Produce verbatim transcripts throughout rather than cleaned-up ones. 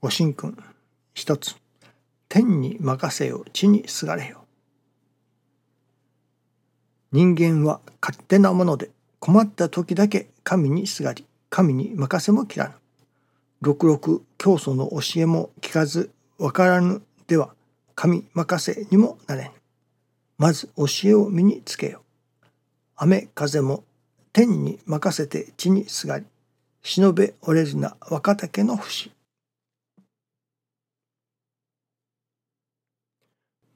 ご神君一つ、天に任せよ地にすがれよ。人間は勝手なもので、困った時だけ神にすがり、神に任せも切らぬ。ろくろく教祖の教えも聞かず、わからぬでは神任せにもなれぬ。まず教えを身につけよ。雨風も天に任せて地にすがり、忍べおれずな若竹の節。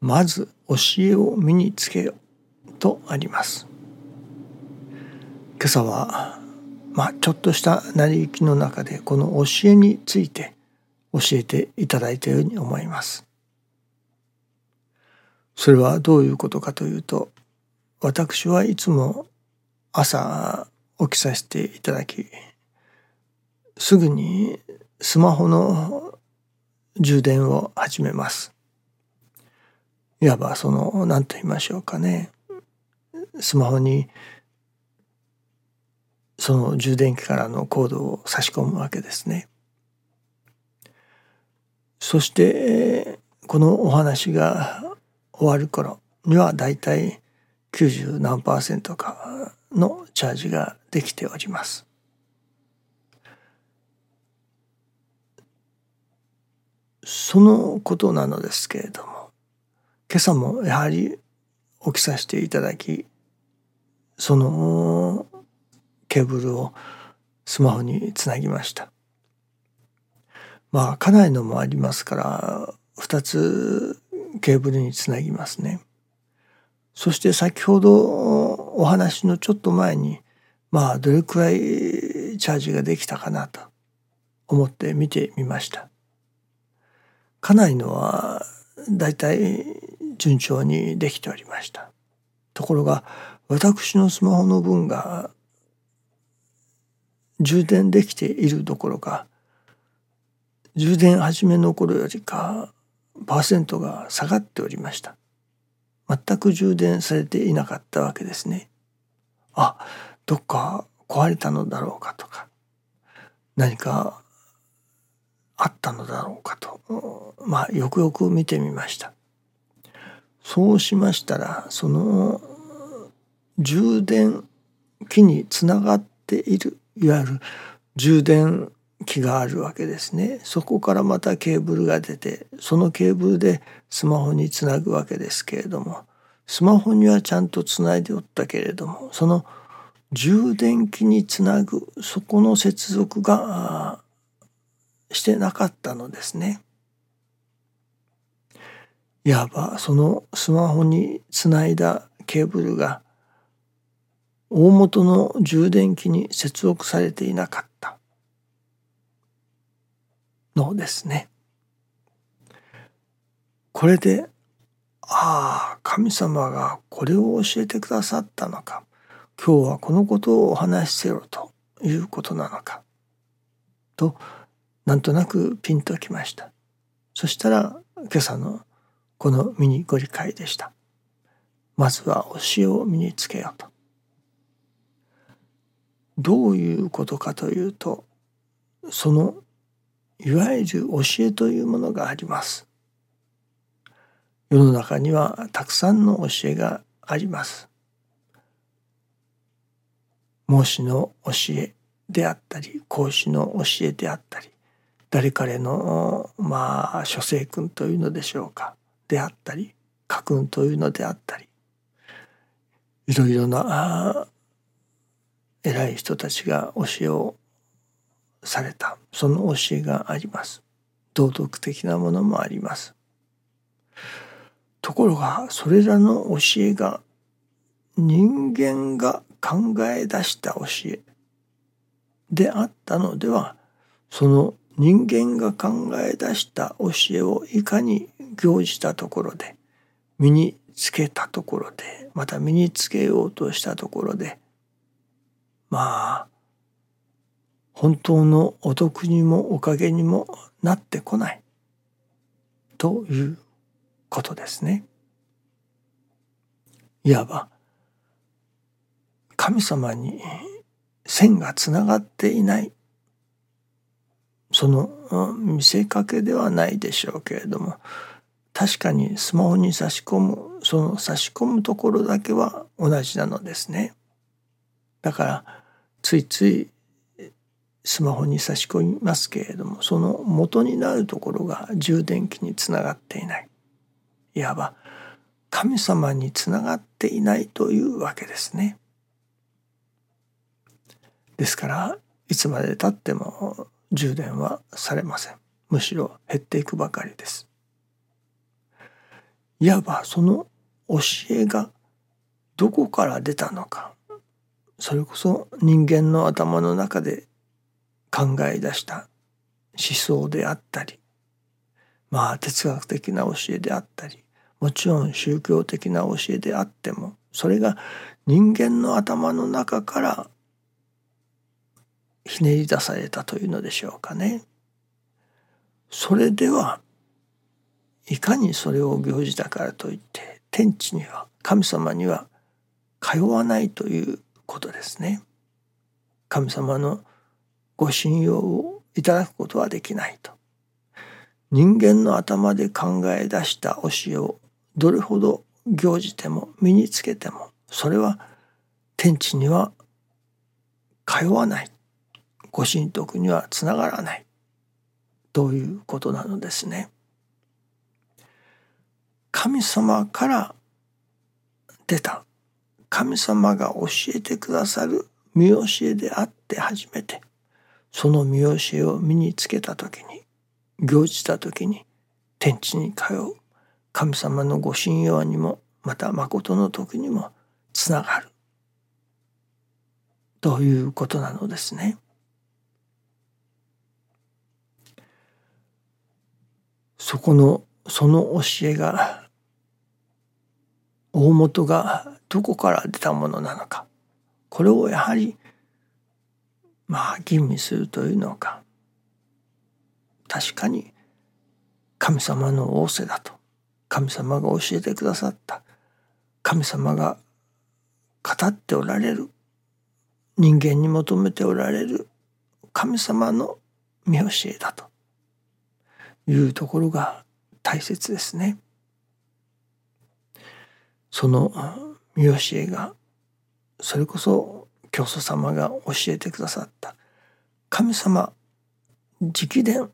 まず教えを身につけよとあります。今朝は、まあ、ちょっとした成り行きの中でこの教えについて教えていただいたように思います。それはどういうことかというと、私はいつも朝起きさせていただき、すぐにスマホの充電を始めます。いわばその、何と言いましょうかね、スマホにその充電器からのコードを差し込むわけですね。そしてこのお話が終わる頃にはだいたいきゅうじゅうなんパーセントかのチャージができております。そのことなのですけれども、今朝もやはり起きさせていただき、そのケーブルをスマホにつなぎました。まあ家内のもありますからふたつケーブルにつなぎますね。そして先ほどお話のちょっと前に、まあどれくらいチャージができたかなと思って見てみました。家内のはだいたい順調にできておりました。ところが私のスマホの分が充電できているどころか、充電始めの頃よりかパーセントが下がっておりました。全く充電されていなかったわけですね。あ、どっか壊れたのだろうかとか、何かあったのだろうかと、まあよくよく見てみました。そうしましたら、その充電器につながっている、いわゆる充電器があるわけですね。そこからまたケーブルが出て、そのケーブルでスマホにつなぐわけですけれども、スマホにはちゃんとつないでおったけれども、その充電器につなぐそこの接続がしてなかったのですね。いわばそのスマホにつないだケーブルが大元の充電器に接続されていなかったのですね。これで、ああ、神様がこれを教えてくださったのか、今日はこのことをお話しせよということなのかと、なんとなくピンときました。そしたら今朝のこの身にご理解でした。まずは教えを身につけようと。どういうことかというと、そのいわゆる教えというものがあります。世の中にはたくさんの教えがあります。孟子の教えであったり、孔子の教えであったり、誰彼のまあ諸聖君というのでしょうか、であったり、家訓というのであったり、いろいろな偉い人たちが教えをされた、その教えがあります。道徳的なものもあります。ところがそれらの教えが人間が考え出した教えであったのでは、その人間が考え出した教えをいかに行じたところで、身につけたところで、また身につけようとしたところで、まあ本当のお得にもおかげにもなってこないということですね。いわば神様に線がつながっていないその見せかけではないでしょうけれども、確かにスマホに差し込むその差し込むところだけは同じなのですね。だからついついスマホに差し込みますけれども、その元になるところが充電器につながっていない、いわば神様につながっていないというわけですね。ですからいつまで経っても充電はされません。むしろ減っていくばかりです。いわばその教えがどこから出たのか、それこそ人間の頭の中で考え出した思想であったり、まあ哲学的な教えであったり、もちろん宗教的な教えであっても、それが人間の頭の中からひねり出されたというのでしょうかね。それではいかにそれを行事だからといって天地には神様には通わないということですね。神様のご信用をいただくことはできないと。人間の頭で考え出した教えをどれほど行事ても身につけても、それは天地には通わない、ご神徳にはつながらないということなのですね。神様から出た、神様が教えてくださる見教えであって初めて、その見教えを身につけたときに、行じたときに天地に通う、神様のご信用にもまた誠の徳にもつながるということなのですね。そこのその教えが、大元がどこから出たものなのか、これをやはりまあ吟味するというのか、確かに神様の仰せだと、神様が教えてくださった、神様が語っておられる、人間に求めておられる神様の見教えだというところが大切ですね。その見教えが、それこそ教祖様が教えてくださった神様直伝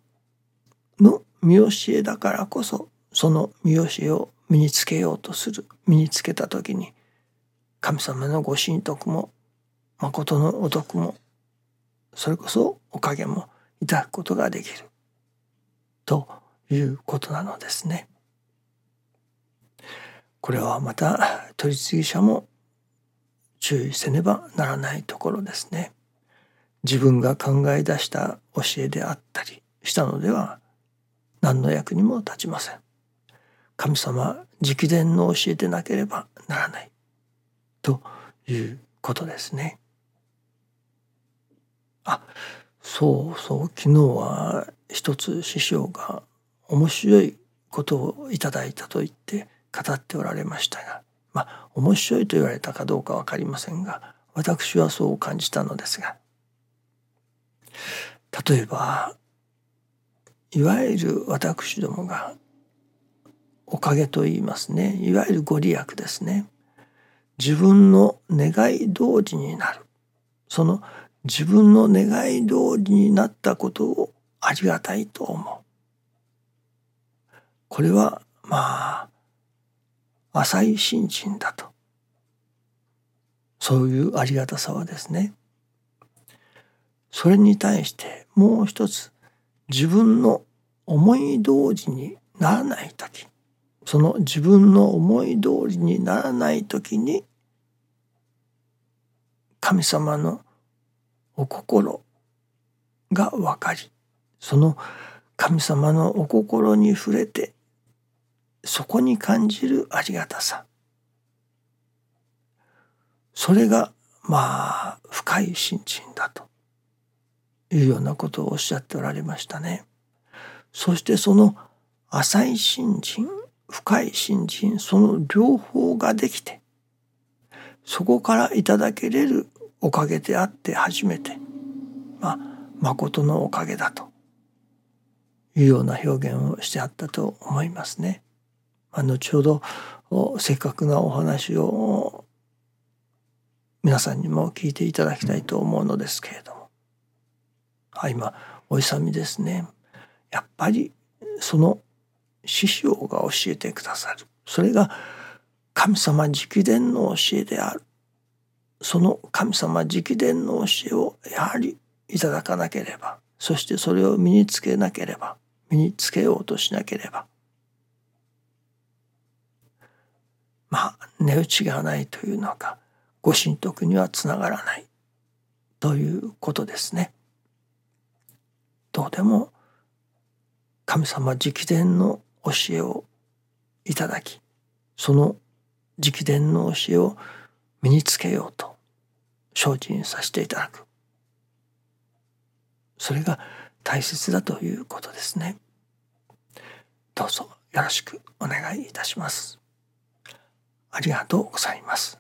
の見教えだからこそ、その見教えを身につけようとする、身につけた時に神様のご神徳も誠のお徳も、それこそおかげもいただくことができるということなのですね。これはまた取り次ぎ者も注意せねばならないところですね。自分が考え出した教えであったりしたのでは何の役にも立ちません。神様直伝の教えでなければならないということですね。あ、そうそう、昨日は一つ師匠が面白いことをいただいたと言って語っておられましたが、まあ面白いと言われたかどうか分かりませんが、私はそう感じたのですが、例えばいわゆる私どもがおかげと言いますね、いわゆるご利益ですね、自分の願い通りになる、その自分の願い通りになったことをありがたいと思う。これはまあ浅い信心だと、そういうありがたさはですね。それに対してもう一つ、自分の思い通りにならないとき、その自分の思い通りにならないときに神様のお心が分かり、その神様のお心に触れて、そこに感じるありがたさ、それがまあ深い信心だというようなことをおっしゃっておられましたね。そしてその浅い信心、深い信心、その両方ができて、そこからいただけれるおかげであって初めて、まあ誠のおかげだというような表現をしてあったと思いますね。まあ、後ほどせっかくなお話を皆さんにも聞いていただきたいと思うのですけれども、あ今おいさみですね、やっぱりその師匠が教えてくださる、それが神様直伝の教えである、その神様直伝の教えをやはりいただかなければ、そしてそれを身につけなければ、身につけようとしなければ、まあ値打ちがないというのか、ご神徳にはつながらないということですね。どうでも神様直伝の教えをいただき、その直伝の教えを身につけようと精進させていただく、それが大切だということですね。どうぞよろしくお願いいたします。ありがとうございます。